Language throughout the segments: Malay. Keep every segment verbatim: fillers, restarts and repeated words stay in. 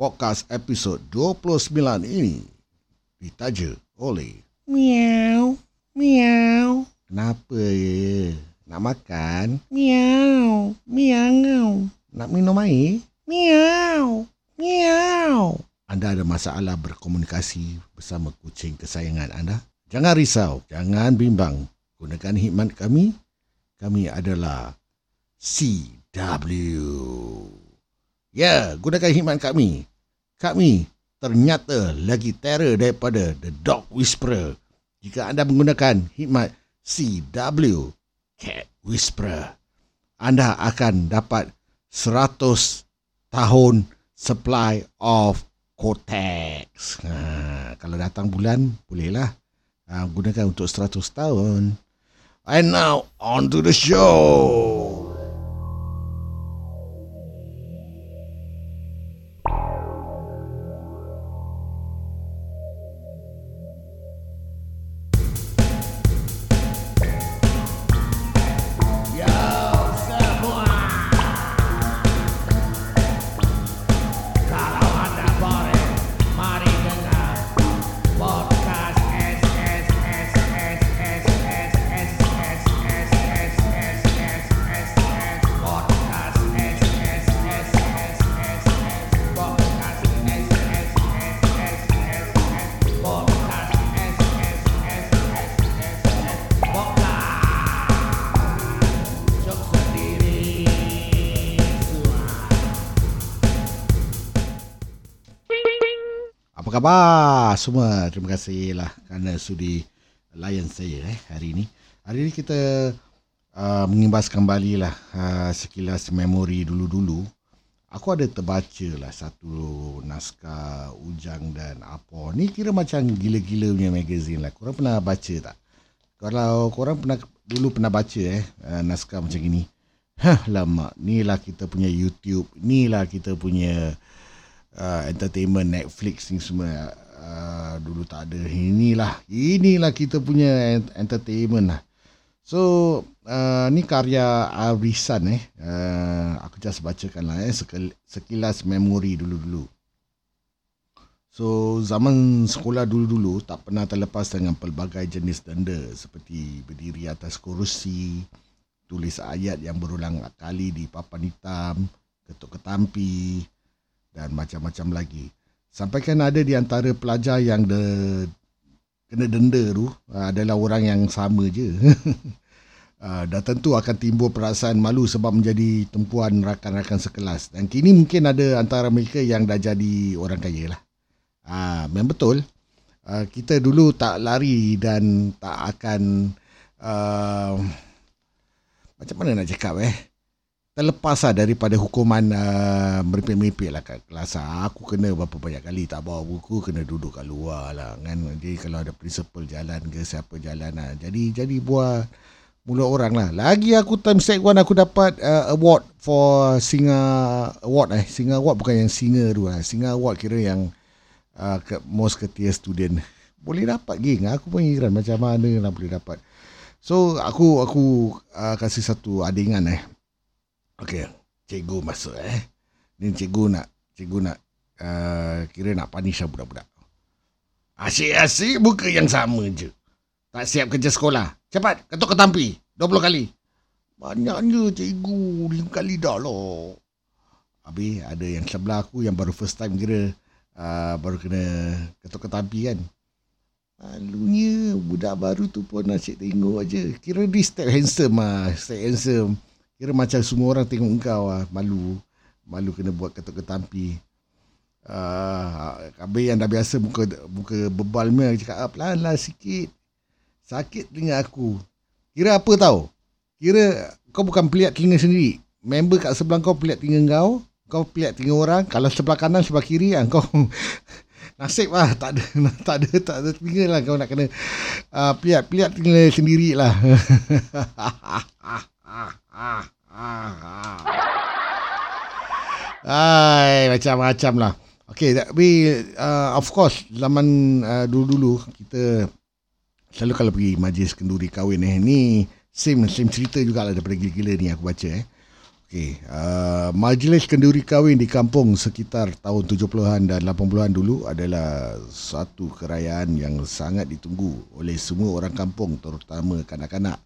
Podcast episode dua puluh sembilan ini ditaja oleh Miau, miau. Kenapa ya? Nak makan? Miau, miau. Nak minum air? Miau, miau. Anda ada masalah berkomunikasi bersama kucing kesayangan anda? Jangan risau, jangan bimbang. Gunakan khidmat kami. Kami adalah C W. Ya, yeah, gunakan khidmat kami. Kami ternyata lagi terror daripada The Dog Whisperer. Jika anda menggunakan khidmat C W, Cat Whisperer, anda akan dapat seratus tahun supply of Cortex. Ha, kalau datang bulan, bolehlah. Ha, gunakan untuk seratus tahun. And now, on to the show. Apa khabar semua? Terima kasihlah kerana sudi layan saya eh, hari ini. Hari ini kita uh, mengimbas kembalilah uh, sekilas memori dulu-dulu. Aku ada terbaca lah satu naskah Ujang dan Apo. Ni kira macam gila-gila punya magazine lah. Korang pernah baca tak? Kalau korang pernah dulu pernah baca eh uh, naskah macam gini. Hah, lama. Inilah kita punya YouTube. Inilah kita punya Uh, entertainment, Netflix ni semua uh, dulu tak ada. Inilah Inilah kita punya entertainment lah. So uh, ni karya Arisan eh uh, Aku just bacakan lah eh sekilas memori dulu-dulu. So zaman sekolah dulu-dulu tak pernah terlepas dengan pelbagai jenis denda, seperti berdiri atas kerusi, tulis ayat yang berulang kali di papan hitam, ketuk ketampi dan macam-macam lagi. Sampaikan ada di antara pelajar yang de, kena denda tu adalah orang yang sama je. Dah tentu akan timbul perasaan malu sebab menjadi tumpuan rakan-rakan sekelas. Dan kini mungkin ada antara mereka yang dah jadi orang kaya lah. Ha, memang betul. Ha, kita dulu tak lari dan tak akan uh, macam mana nak cakap eh terlepas lah daripada hukuman uh, meripik-meripik lah kat kelas. Aku kena berapa banyak kali tak bawa buku, kena duduk kat luar lah kan. Jadi kalau ada principal jalan ke siapa jalan lah, Jadi jadi buat mulut orang lah. Lagi aku time set one aku dapat uh, award for Singer Award eh Singer Award bukan yang singer tu lah. Singer Award kira yang uh, most courteous student. Boleh dapat geng. Aku pun heran macam mana lah boleh dapat. So aku aku uh, kasih satu adingan eh okey, cikgu masuk eh. Ni cikgu nak, cikgu nak uh, kira nak punish budak-budak. Asyik-asyik buka yang sama je. Tak siap kerja sekolah. Cepat, ketuk ketampi dua puluh kali. Banyaknya cikgu, lima kali dah lah. Habis ada yang sebelah aku yang baru first time kira uh, baru kena ketuk ketampi kan. Malunya budak baru tu pun asyik tengok je. Kira ni step handsome lah. Step handsome. Kira macam semua orang tengok engkau lah. Malu. Malu kena buat ketuk ketampi. Uh, habis yang dah biasa muka, muka bebal meh. Cakap, ah, pelan-pelan sikit. Sakit telinga aku. Kira apa tau? Kira kau bukan pelihat telinga sendiri. Member kat sebelah kau pelihat telinga kau. Kau pelihat telinga orang. Kalau sebelah kanan, sebelah kiri lah. Kau nasib lah. Tak ada, tak ada, tak ada telinga lah. Kau nak kena uh, pelihat-pelihat telinga sendiri lah. Ah, ah, ah. Ay, macam-macam lah. Okay, tapi uh, of course zaman uh, dulu-dulu kita selalu kalau pergi majlis kenduri kahwin eh, ni same, same cerita jugalah daripada gila-gila ni aku baca eh. Okey, uh, majlis kenduri kahwin di kampung sekitar tahun tujuh puluhan dan lapan puluhan dulu adalah satu kerayaan yang sangat ditunggu oleh semua orang kampung, terutama kanak-kanak.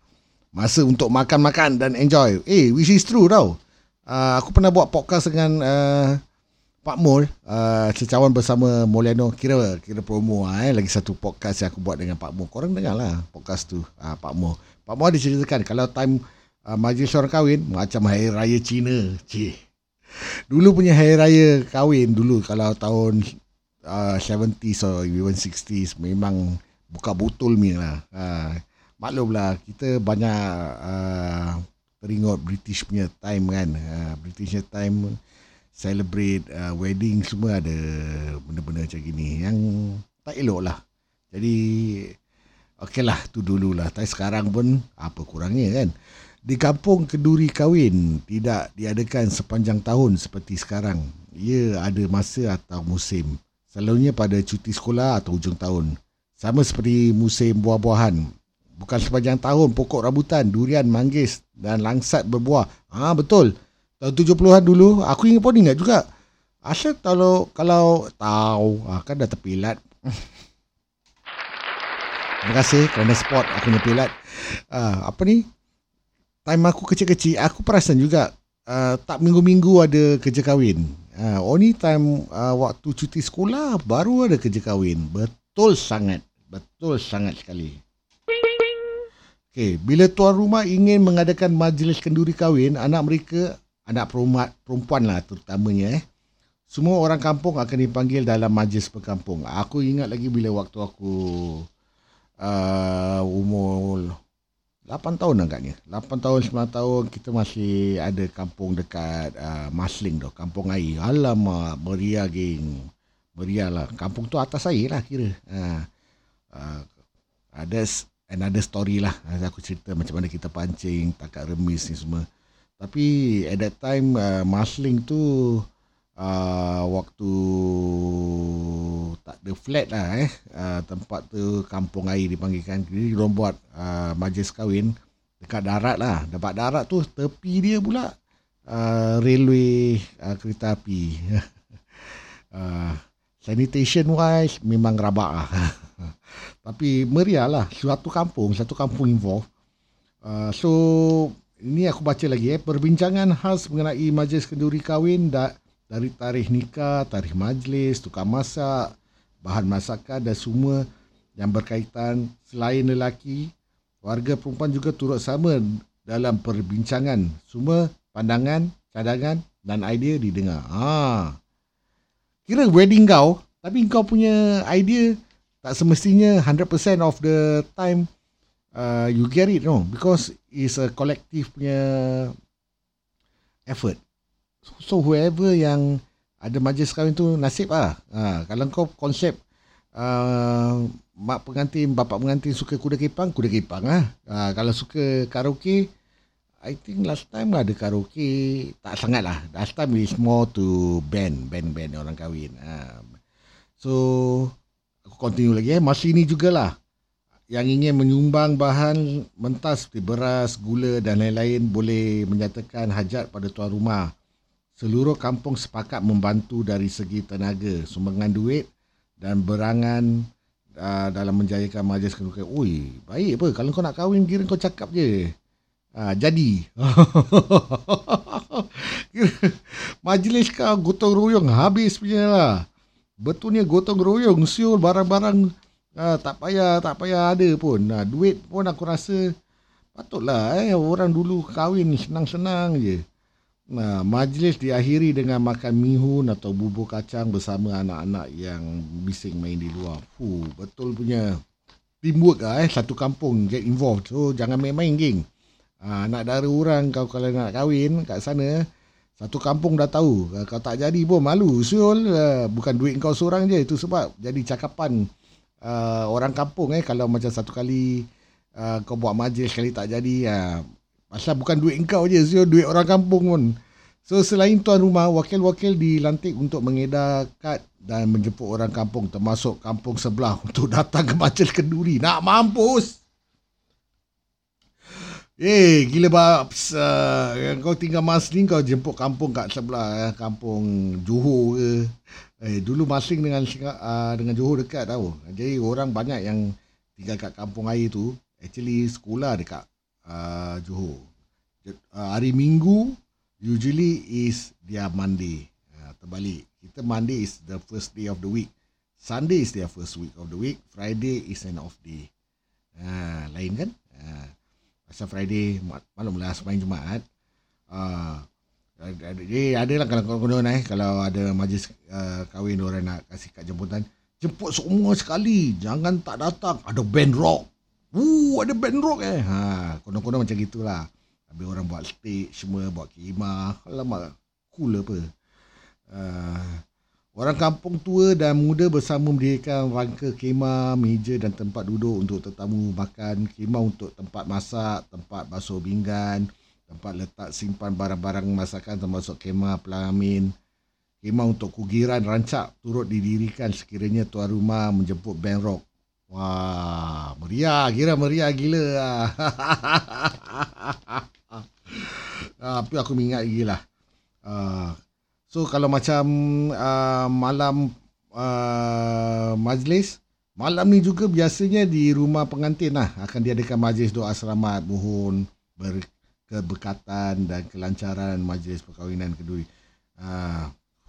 Masa untuk makan-makan dan enjoy. Eh, which is true tau. Uh, aku pernah buat podcast dengan uh, Pak Mo, uh, Cia Cawan bersama Moliano. Kira kira promo lah, eh. Lagi satu podcast yang aku buat dengan Pak Mo. Korang dengar lah podcast tu, uh, Pak Mo. Pak Mo ada ceritakan kalau time uh, majlis orang kahwin, macam Hari Raya Cina. Cih. Dulu punya Hari Raya kahwin dulu, kalau tahun uh, seventies or even sixties, memang buka botol ni lah. Uh, maklumlah, kita banyak uh, teringat British punya time kan. Uh, British punya time celebrate uh, wedding, semua ada benda-benda macam gini yang tak elok lah. Jadi okey lah, tu dululah. Tapi sekarang pun apa kurangnya kan. Di kampung kenduri kahwin tidak diadakan sepanjang tahun seperti sekarang. Ia ada masa atau musim. Selalunya pada cuti sekolah atau hujung tahun. Sama seperti musim buah-buahan. Bukan sepanjang tahun, pokok rambutan, durian, manggis dan langsat berbuah. Ah ha, betul. Tahun tujuh puluhan dulu, aku ingat pun ingat juga. Asal kalau, kalau tahu, ah, kan dah terpilat. Terima kasih kerana support aku punya pilat. Ah, apa ni? Time aku kecil-kecil, aku perasan juga ah, tak minggu-minggu ada kerja kahwin. Ah, only time ah, waktu cuti sekolah baru ada kerja kahwin. Betul sangat. Betul sangat sekali. Okay, bila tuan rumah ingin mengadakan majlis kenduri kahwin, anak mereka... Anak perempuan lah terutamanya eh. Semua orang kampung akan dipanggil dalam majlis perkampung. Aku ingat lagi bila waktu aku uh, umur lapan tahun agaknya. lapan tahun, sembilan tahun, kita masih ada kampung dekat uh, Masling tu. Kampung air. Alamak, meriah geng. Meriah lah. Kampung tu atas air lah kira. Uh, uh, ada another story lah. Aku cerita macam mana kita pancing, tangkap remis ni semua. Tapi at that time uh, Masling tu uh, waktu tak ada flat lah eh uh, tempat tu kampung air dipanggilkan. Jadi diorang buat uh, majlis kahwin dekat darat lah. Dekat darat tu tepi dia pula uh, railway uh, kereta api. uh, sanitation wise memang rabak lah. Tapi meriah lah. Satu kampung, satu kampung involved. Uh, so ini aku baca lagi eh. Perbincangan khas mengenai majlis kenduri kahwin da, dari tarikh nikah, tarikh majlis, tukar masak, bahan masakan dan semua yang berkaitan. Selain lelaki, warga perempuan juga turut sama dalam perbincangan. Semua pandangan, cadangan dan idea didengar. Ha. Kira wedding kau, tapi kau punya idea tak semestinya one hundred percent of the time Uh, you get it, no? Because it's a collective punya effort. So, so whoever yang ada majlis kahwin tu nasib lah. Ha, kalau kau konsep uh, mak pengantin, bapak pengantin suka kuda kepang, kuda kepang lah. Ha, kalau suka karaoke, I think last time lah ada karaoke. Tak sangat lah. Last time is more to band, band-band orang kahwin. Ha. So, aku continue lagi eh. Masih ni jugalah. Yang ingin menyumbang bahan mentah seperti beras, gula dan lain-lain boleh menyatakan hajat pada tuan rumah. Seluruh kampung sepakat membantu dari segi tenaga, sumbangan duit dan berangan uh, dalam menjayakan majlis kenduri. Oi, baik apa? Kalau kau nak kahwin, kira kau cakap je. Uh, jadi. Majlis kau gotong royong habis punya lah. Betulnya gotong royong, siul barang-barang. Ha, tak payah, tak payah ada pun. Ha, duit pun aku rasa patutlah eh. Orang dulu kahwin senang-senang je. Ha, majlis diakhiri dengan makan mihun atau bubur kacang bersama anak-anak yang bising main di luar. Fuh, betul punya teamwork lah eh. Satu kampung get involved. So, jangan main-main geng. Ha, anak dara orang kau kalau nak kahwin kat sana, satu kampung dah tahu. Kau tak jadi pun malu. So, uh, bukan duit kau seorang je. Itu sebab jadi cakapan Uh, orang kampung eh. Kalau macam satu kali uh, kau buat majlis sekali tak jadi, uh, pasal bukan duit engkau je, so duit orang kampung pun. So selain tuan rumah, wakil-wakil dilantik untuk mengedar kad dan menjemput orang kampung, termasuk kampung sebelah, untuk datang ke majlis kenduri. Nak mampus. Eh, gila babs. Uh, kau tinggal Masling, kau jemput kampung kat sebelah. Eh. Kampung Johor ke. Eh, dulu Masling dengan uh, dengan Johor dekat tau. Jadi orang banyak yang tinggal kat kampung air tu. Actually, sekolah dekat uh, Johor. Uh, hari Minggu, usually is their Monday. Uh, terbalik. Kita Monday is the first day of the week. Sunday is their first week of the week. Friday is an off day. Ha, lain kan? Ha, pasal Friday, maklumlah semain Jumaat. Ha, jadi adalah kalau konon-konon eh, kalau ada majlis uh, kahwin orang nak kasih kat jemputan, jemput semua sekali. Jangan tak datang. Ada band rock. Woo, ada band rock eh. Ha, konon-konon macam gitulah. Habis orang buat stage, semua buat khemah. Alamak, cool apa. Uh, Orang kampung tua dan muda bersama mendirikan rangka khemah, meja dan tempat duduk untuk tetamu makan, khemah untuk tempat masak, tempat basuh pinggan, tempat letak simpan barang-barang masakan termasuk khemah pelamin. Khemah untuk kugiran rancak turut didirikan sekiranya tuan rumah menjemput band rock. Wah, meriah, kira meriah gila. Tapi aku ingat gilalah. Ah, So kalau macam uh, malam uh, majlis, malam ni juga biasanya di rumah pengantin lah akan diadakan majlis doa selamat, mohon ber- keberkatan dan kelancaran majlis perkahwinan kedua. Uh,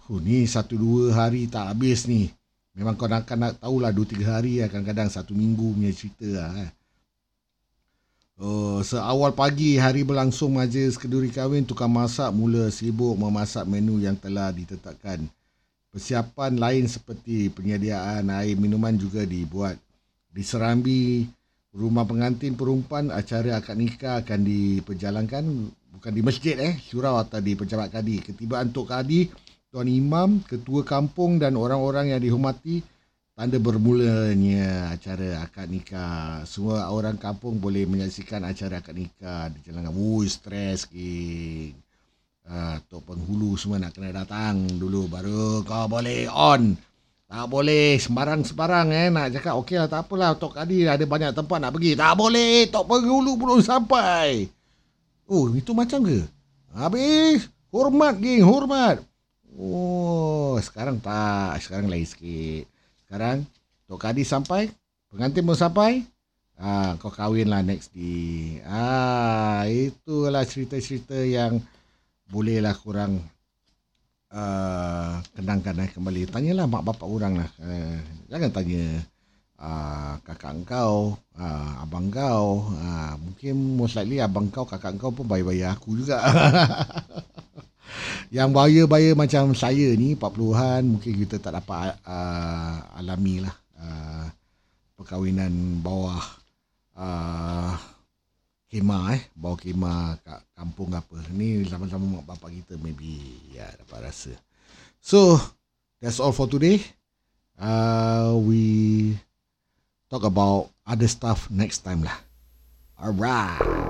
huh, ni satu dua hari tak habis ni. Memang kau nak, nak tahulah dua tiga hari lah, kadang-kadang satu minggu punya cerita lah. Eh. Oh, seawal pagi hari berlangsung majlis keduri kahwin, tukang masak mula sibuk memasak menu yang telah ditetapkan. Persiapan lain seperti penyediaan air minuman juga dibuat. Di serambi rumah pengantin perempuan, acara akad nikah akan diperjalankan bukan di masjid eh, surau atau di pejabat kadi. Ketibaan Tok Kadi, Tuan Imam, Ketua Kampung dan orang-orang yang dihormati, tanda bermulanya acara akad nikah. Semua orang kampung boleh menyaksikan acara akad nikah di jalan. Wuih, stres ke. Uh, Tok Penghulu semua nak kena datang dulu baru kau boleh on. Tak boleh sembarang-sembarang eh. Nak cakap okey lah tak apalah, Tok Kadi ada banyak tempat nak pergi. Tak boleh, Tok Penghulu belum sampai. Oh, itu macam ke? Habis, hormat geng, hormat. Oh, sekarang tak. Sekarang lain sikit. Sekarang Tok Kadi sampai, pengantin pun sampai, ah, kau kahwinlah next day. Ah, itulah cerita-cerita yang bolehlah kurang uh, kenangkan eh, kembali. Tanyalah mak bapak orang lah. Uh, jangan tanya uh, kakak kau, uh, abang kau. Uh, mungkin most likely abang kau, kakak kau pun bayar-bayar aku juga. Yang bahaya-bahaya macam saya ni empat puluhan mungkin kita tak dapat uh, alami lah uh, perkahwinan bawah uh, khemah eh bawah khemah kat kampung apa ni, sama-sama mak bapak kita maybe ya dapat rasa. So that's all for today. Uh, we talk about other stuff next time lah. Alright.